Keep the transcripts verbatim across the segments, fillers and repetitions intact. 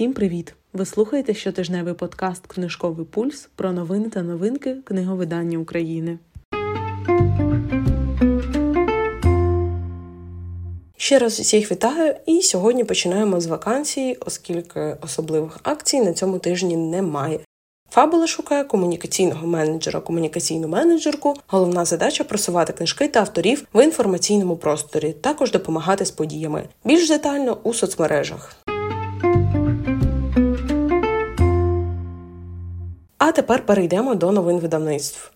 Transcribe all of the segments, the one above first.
Всім привіт! Ви слухаєте щотижневий подкаст «Книжковий пульс» про новини та новинки книговидання України. Ще раз усіх вітаю, і сьогодні починаємо з вакансії, оскільки особливих акцій на цьому тижні немає. Фабула шукає комунікаційного менеджера, комунікаційну менеджерку. Головна задача – просувати книжки та авторів в інформаційному просторі, також допомагати з подіями. Більш детально у соцмережах. А тепер перейдемо до новин видавництв.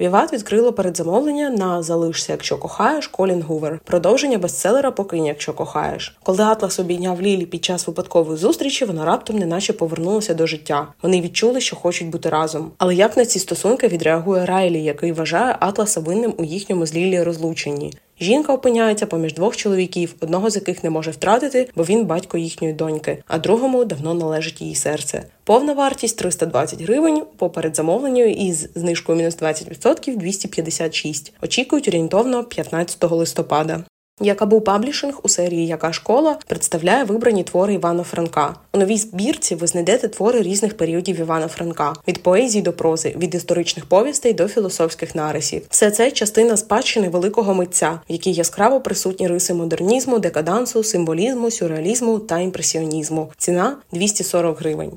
Віват відкрило передзамовлення на «Залишся, якщо кохаєш» Колін Гувер, продовження бестселера «Покинь, якщо кохаєш». Коли Атлас обійняв Лілі під час випадкової зустрічі, вона раптом неначе повернулася до життя. Вони відчули, що хочуть бути разом. Але як на ці стосунки відреагує Райлі, який вважає Атласа винним у їхньому з Лілі розлученні? Жінка опиняється поміж двох чоловіків, одного з яких не може втратити, бо він батько їхньої доньки, а другому давно належить її серце. Повна вартість – триста двадцять гривень, по передзамовленню із знижкою мінус двадцять відсотків – двісті п'ятдесят шість. Очікують орієнтовно п'ятнадцятого листопада. Яка був паблішинг у серії «Яка школа» представляє вибрані твори Івана Франка. У новій збірці ви знайдете твори різних періодів Івана Франка – від поезії до прози, від історичних повістей до філософських нарисів. Все це – частина спадщини великого митця, в якій яскраво присутні риси модернізму, декадансу, символізму, сюрреалізму та імпресіонізму. Ціна – двісті сорок гривень.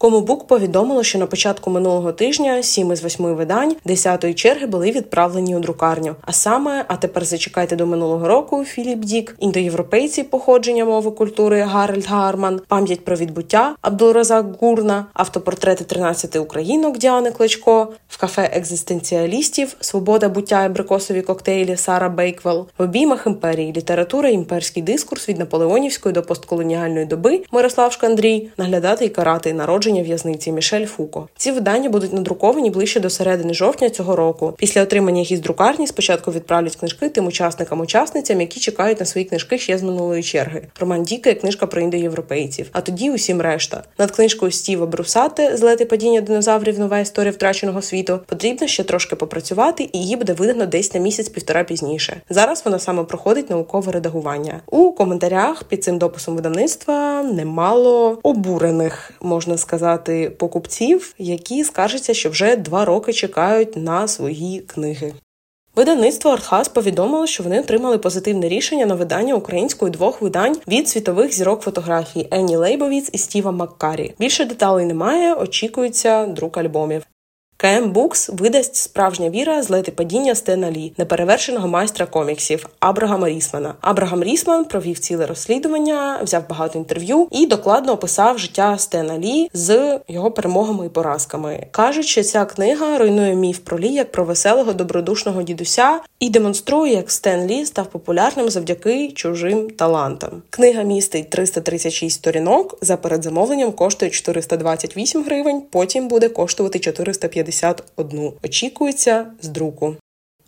Кому Бук повідомило, що на початку минулого тижня сім із восьми видань десятої черги були відправлені у друкарню. А саме, а тепер зачекайте до минулого року, Філіп Дік, індоєвропейці походження мови культури Гаральд Гарман, пам'ять про відбуття Абдулразак Гурна, автопортрети тринадцяти українок Діани Кличко, в кафе екзистенціалістів, свобода буття і абрикосові коктейлі Сара Бейквел, в обіймах імперії, література, імперський дискурс від наполеонівської до постколоніальної доби Мирослав Шкандрій, наглядати і карати, народження в'язниці Мішель Фуко. Ці видання будуть надруковані ближче до середини жовтня цього року. Після отримання їх із друкарні спочатку відправлять книжки тим учасникам-учасницям, які чекають на свої книжки ще з минулої черги. Роман Діка і книжка про індоєвропейців. А тоді усім решта. Над книжкою Стіва Брусати «Злети падіння динозаврів. Нова історія втраченого світу» потрібно ще трошки попрацювати, і її буде видано десь на місяць-півтора пізніше. Зараз вона саме проходить наукове редагування. У коментарях під цим дописом видавництва немало обурених, можна сказати, сказати, покупців, які скаржаться, що вже два роки чекають на свої книги. Видавництво ArtHas повідомило, що вони отримали позитивне рішення на видання українською двох видань від світових зірок фотографії Енні Лейбовіц і Стіва Маккарі. Більше деталей немає, очікується друк альбомів. Кому Бук видасть «Справжня віра. Злети падіння Стена Лі», неперевершеного майстра коміксів Абрагама Рісмана. Абрагам Рісман провів ціле розслідування, взяв багато інтерв'ю і докладно описав життя Стена Лі з його перемогами і поразками. Кажуть, що ця книга руйнує міф про Лі як про веселого, добродушного дідуся і демонструє, як Стен Лі став популярним завдяки чужим талантам. Книга містить триста тридцять шість сторінок, за передзамовленням коштує чотириста двадцять вісім гривень, потім буде коштувати чотириста п'ятдесят одну. Очікується з друку.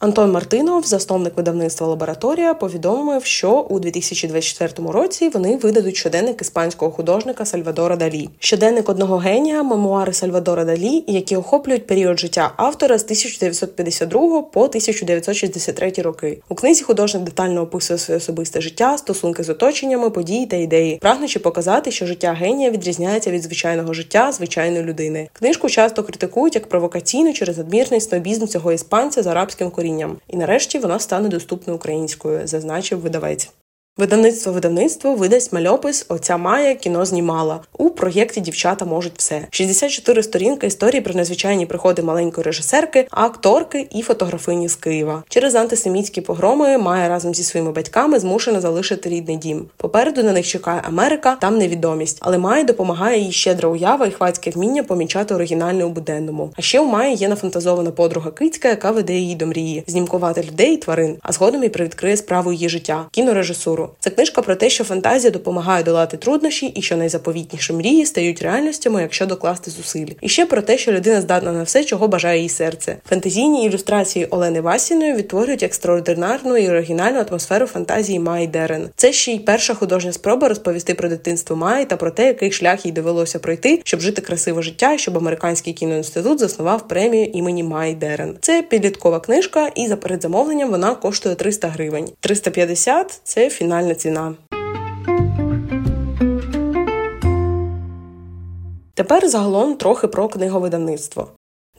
Антон Мартинов, засновник видавництва «Лабораторія», повідомив, що у дві тисячі двадцять четвертому році вони видадуть щоденник іспанського художника Сальвадора Далі. Щоденник одного генія, мемуари Сальвадора Далі, які охоплюють період життя автора з тисяча дев'ятсот п'ятдесят другого по тисяча дев'ятсот шістдесят третій роки. У книзі художник детально описує своє особисте життя, стосунки з оточеннями, події та ідеї, прагнучи показати, що життя генія відрізняється від звичайного життя звичайної людини. Книжку часто критикують як провокаційну через надмірний снобізм цього іспанця з арабським корінням. І нарешті вона стане доступною українською, зазначив видавець. Видавництво видавництво видасть мальопис «Оця Майя кіно знімала» у проєкті «Дівчата можуть все». шістдесят чотири сторінки історії про незвичайні приходи маленької режисерки, акторки і фотографині з Києва. Через антисемітські погроми Майя разом зі своїми батьками змушена залишити рідний дім. Попереду на них чекає Америка, там невідомість. Але Майя допомагає їй щедра уява і хвацьке вміння помічати оригінальне у буденному. А ще у Майї є нафантазована подруга Кицька, яка веде її до мрії – знімкувати людей і тварин, а згодом і привідкриє справу її життя – кінорежисуру. Це книжка про те, що фантазія допомагає долати труднощі і що найзаповітніші мрії стають реальністями, якщо докласти зусиль. І ще про те, що людина здатна на все, чого бажає її серце. Фантазійні ілюстрації Олени Васіної відтворюють екстраординарну і оригінальну атмосферу фантазії Май Дерен. Це ще й перша художня спроба розповісти про дитинство Май та про те, який шлях їй довелося пройти, щоб жити красиве життя і щоб Американський кіноінститут заснував премію імені Май Дерен. Це підліткова книжка, і за передзамовленням вона коштує триста гривень. триста п'ятдесят – це фінальна ціна. Тепер загалом трохи про книговидавництво.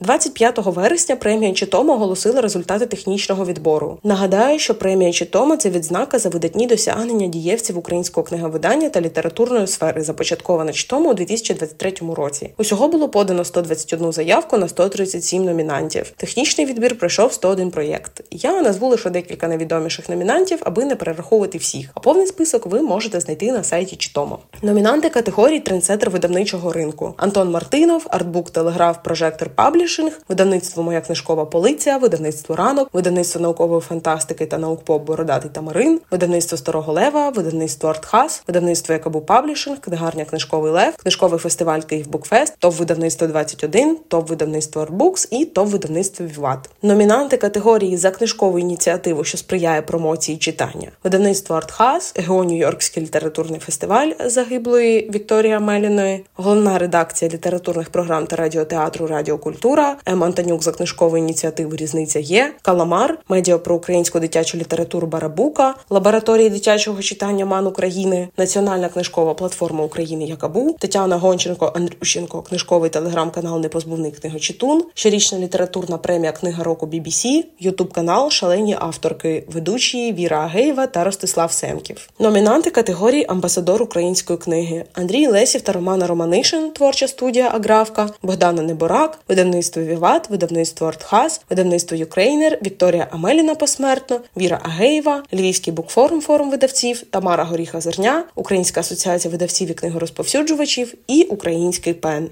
двадцять п'ятого вересня премія Читомо оголосила результати технічного відбору. Нагадаю, що премія Читомо – це відзнака за видатні досягнення дієвців українського книговидання та літературної сфери, започаткована Читомо у дві тисячі двадцять третьому році. Усього було подано сто двадцять одну заявку на сто тридцять сім номінантів. Технічний відбір пройшов сто один проєкт. Я назву лише декілька найвідоміших номінантів, аби не перераховувати всіх. А повний список ви можете знайти на сайті Читомо. Номінанти категорії «Трендсеттер видавничого ринку»: Антон Мартинов, Артбук Телеграф, Прожектор Пабліш, видавництво «Моя книжкова полиця», видавництво «Ранок», видавництво наукової фантастики та наук-поп «Бородатий Тамарин», видавництво «Старого Лева», видавництво «ArtHas», видавництво «Яка був паблішинг», книгарня «Книжковий лев», книжковий фестиваль «Київ Букфест», ТОВ видавництво двадцять один, ТОВ видавництво «Артбукс» і ТОВ видавництво «Віват». Номінанти категорії «За книжкову ініціативу, що сприяє промоції читання»: видавництво «ArtHas», ГО «Нью-Йоркський літературний фестиваль» загиблої Вікторії Меліної, головна редакція літературних програм та радіотеатру «Радіокультура», М. Антонюк за книжкову ініціативу «Різниця є», «Каламар», медіа про українську дитячу літературу «Барабука», Лабораторії дитячого читання МАН України, Національна книжкова платформа України «Якабу», Тетяна Гонченко-Андрющенко, книжковий телеграм-канал «Непозбувний книгочитун», щорічна літературна премія «Книга року бі бі сі», ютуб-канал «Шалені авторки», ведучі Віра Агеєва та Ростислав Семків. Номінанти категорії «Амбасадор української книги»: Андрій Лесів та Романа Романишин, творча студія «Агравка», Богдана Неборак, видавництво «Віват», видавництво «ArtHas», видавництво «Юкрейнер», Вікторія Амеліна посмертно, Віра Агеєва, Львівський букфорум «Форум видавців», Тамара Горіха-Зерня, Українська асоціація видавців і книгорозповсюджувачів і Український пен.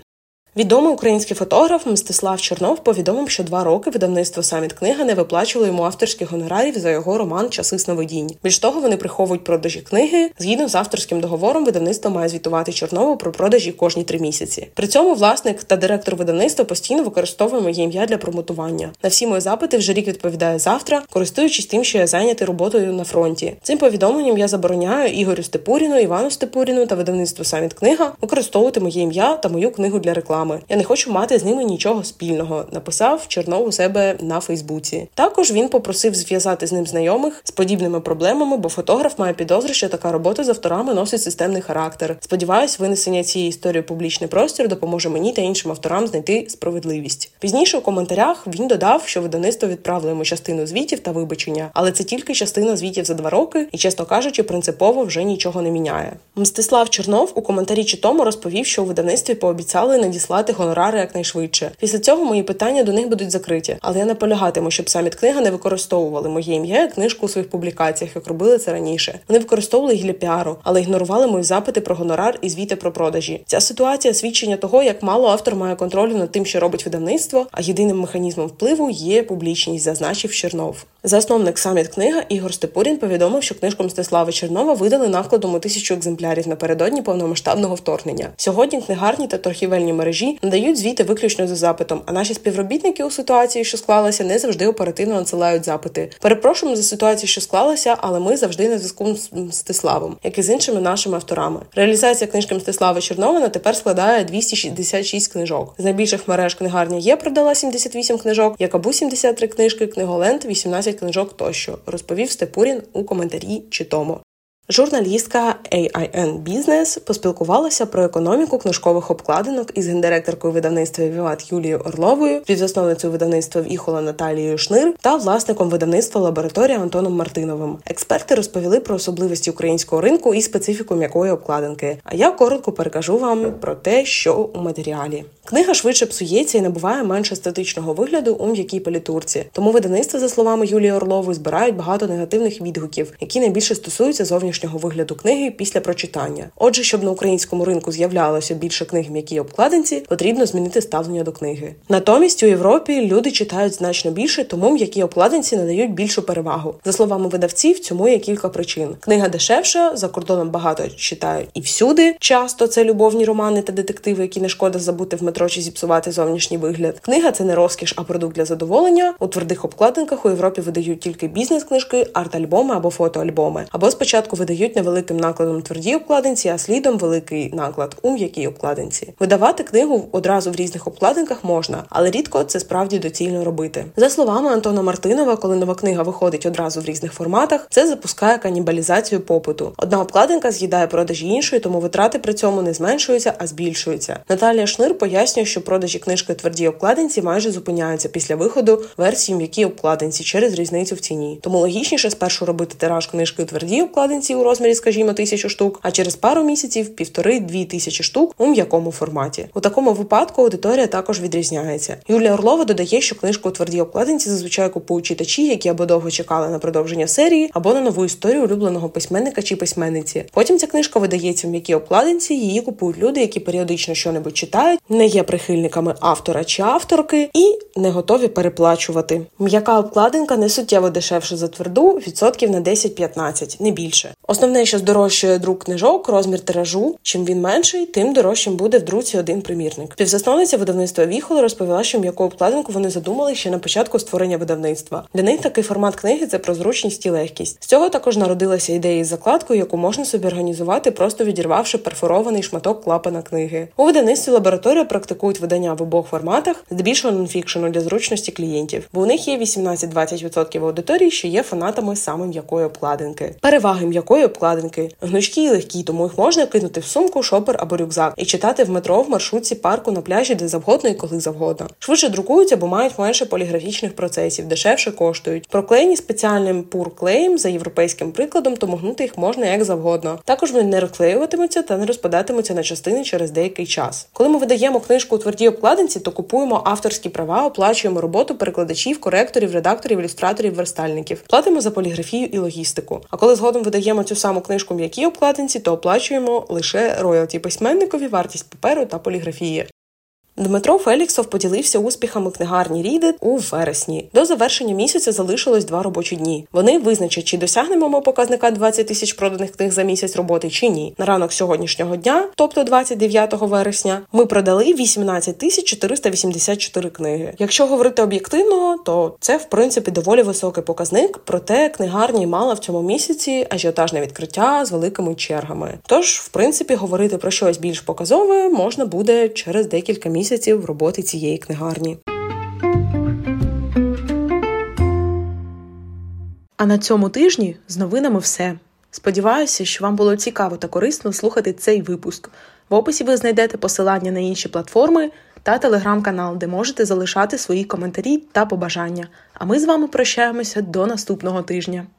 Відомий український фотограф Мстислав Чернов повідомив, що два роки видавництво «Саміт Книга» не виплачувало йому авторських гонорарів за його роман «Часи сновидінь». Більш того, вони приховують продажі книги. Згідно з авторським договором, видавництво має звітувати Чернову про продажі кожні три місяці. При цьому власник та директор видавництва постійно використовує моє ім'я для промотування. На всі мої запити вже рік відповідає «завтра», користуючись тим, що я зайнятий роботою на фронті. Цим повідомленням я забороняю Ігорю Степуріну, Івану Степуріну та видавництву «Саміт Книга» використовувати моє ім'я та мою книгу для реклами. Я не хочу мати з ними нічого спільного, написав Чернов у себе на Фейсбуці. Також він попросив зв'язати з ним знайомих з подібними проблемами, бо фотограф має підозри, що така робота з авторами носить системний характер. Сподіваюсь, винесення цієї історії в публічний простір допоможе мені та іншим авторам знайти справедливість. Пізніше у коментарях він додав, що видавництво відправило йому частину звітів та вибачення, але це тільки частина звітів за два роки і, чесно кажучи, принципово вже нічого не міняє. Мстислав Чернов у коментарі Читомо розповів, що у видавництві пообіцяли надіслати слати гонорари якнайшвидше. Після цього мої питання до них будуть закриті, але я наполягатиму, щоб «Саміт Книга» не використовували моє ім'я як книжку у своїх публікаціях, як робили це раніше. Вони використовували їх для піару, але ігнорували мої запити про гонорар і звіти про продажі. Ця ситуація – свідчення того, як мало автор має контролю над тим, що робить видавництво, а єдиним механізмом впливу є публічність, зазначив Чернов. Засновник «Саміт Книга» Ігор Степурін повідомив, що книжку Мстислава Чернова видали навкладом у тисячу екземплярів напередодні повномасштабного вторгнення. Сьогодні книгарні та торгівельні мережі надають звіти виключно за запитом, а наші співробітники у ситуації, що склалася, не завжди оперативно надсилають запити. Перепрошуємо за ситуацію, що склалася, але ми завжди на зв'язку з Мстиславом, як і з іншими нашими авторами. Реалізація книжки Мстислава Чернова на тепер складає двісті шістдесят шість книжок. З найбільших мереж книгарня «Є» продала сімдесят вісім книжок, «Якабу» сімдесят три книжки, «Книголенд» вісімнадцять книжок тощо, розповів Степурін у коментарі Читомо. Журналістка ей ай ен Business поспілкувалася про економіку книжкових обкладинок із гендиректоркою видавництва «Віват» Юлією Орловою, співзасновницею видавництва «Віхола» Наталією Шнир та власником видавництва «Лабораторія» Антоном Мартиновим. Експерти розповіли про особливості українського ринку і специфіку м'якої обкладинки. А я коротко перекажу вам про те, що у матеріалі. Книга швидше псується і набуває менш естетичного вигляду у м'якій палітурці. Тому видавництва, за словами Юлії Орлової, збирають багато негативних відгуків, які найбільше стосуються зовнішнього вигляду книги після прочитання. Отже, щоб на українському ринку з'являлося більше книг в м'якій обкладинці, потрібно змінити ставлення до книги. Натомість у Європі люди читають значно більше, тому м'які обкладинці надають більшу перевагу. За словами видавців, цьому є кілька причин. Книга дешевша, за кордоном багато читають і всюди. Часто це любовні романи та детективи, які не шкода забути в метро чи зіпсувати зовнішній вигляд. Книга – це не розкіш, а продукт для задоволення. У твердих обкладинках у Європі видають тільки бізнес-книжки, арт-альбоми або фотоальбоми. Або спочатку видають невеликим накладом тверді обкладинці, а слідом великий наклад у м'якій обкладинці. Видавати книгу одразу в різних обкладинках можна, але рідко це справді доцільно робити. За словами Антона Мартинова, коли нова книга виходить одразу в різних форматах, це запускає канібалізацію попиту. Одна обкладинка з'їдає продажі іншої, тому витрати при цьому не зменшуються, а збільшуються. Наталія Шнир пояснює, що продажі книжки твердій обкладинці майже зупиняються після виходу версії м'якій обкладинці через різницю в ціні. Тому логічніше спершу робити тираж книжки у твердій обкладинці у розмірі, скажімо, тисячу штук, а через пару місяців півтори-дві тисячі штук у м'якому форматі. У такому випадку аудиторія також відрізняється. Юлія Орлова додає, що книжку у твердій обкладинці зазвичай купують читачі, які або довго чекали на продовження серії, або на нову історію улюбленого письменника чи письменниці. Потім ця книжка видається в м'якій обкладинці, її купують люди, які періодично щонебудь читають, не є прихильниками автора чи авторки і не готові переплачувати. М'яка обкладинка не суттєво дешевше за тверду відсотків на десять-п'ятнадцять, не більше. Основне, що здорожчує друк книжок, розмір тиражу. Чим він менший, тим дорожчим буде в друці один примірник. Співзасновниця видавництва Віхола розповіла, що м'яку обкладинку вони задумали ще на початку створення видавництва. Для них такий формат книги – це про зручність і легкість. З цього також народилася ідея із закладкою, яку можна собі організувати, просто відірвавши перфорований шматок клапана книги. У видавництві «Лабораторія» практикують видання в обох форматах, здебільшого нонфікшену для зручності клієнтів, бо у них є вісімнадцять-двадцять відсотків аудиторії, що є фанатами саме м'якої обкладинки. Переваги м'якої обкладинки: гнучкі і легкі, тому їх можна кинути в сумку, шопер або рюкзак і читати в метро, в маршрутці, парку, на пляжі, де завгодно і коли завгодно. Швидше друкуються, бо мають менше поліграфічних процесів, дешевше коштують. Проклеєні спеціальним пур-клеєм за європейським прикладом, тому гнути їх можна як завгодно. Також вони не розклеюватимуться та не розпадатимуться на частини через деякий час. Коли ми видаємо книжку у твердій обкладинці, то купуємо авторські права, оплачуємо роботу перекладачів, коректорів, редакторів, ілюстраторів, верстальників. Платимо за поліграфію і логістику. А коли згодом видаємо цю саму книжку в м'якій обкладинці, то оплачуємо лише роялті письменникові, вартість паперу та поліграфії. Дмитро Феліксов поділився успіхами книгарні «Рідит» у вересні. До завершення місяця залишилось два робочі дні. Вони визначать, чи досягнемо ми показника двадцять тисяч проданих книг за місяць роботи, чи ні. На ранок сьогоднішнього дня, тобто двадцять дев'ятого вересня, ми продали вісімнадцять тисяч чотириста вісімдесят чотири книги. Якщо говорити об'єктивно, то це, в принципі, доволі високий показник, проте книгарні мала в цьому місяці ажіотажне відкриття з великими чергами. Тож, в принципі, говорити про щось більш показове можна буде через декілька місяців. місяців роботи цієї книгарні. А на цьому тижні з новинами все. Сподіваюся, що вам було цікаво та корисно слухати цей випуск. В описі ви знайдете посилання на інші платформи та телеграм-канал, де можете залишати свої коментарі та побажання. А ми з вами прощаємося до наступного тижня.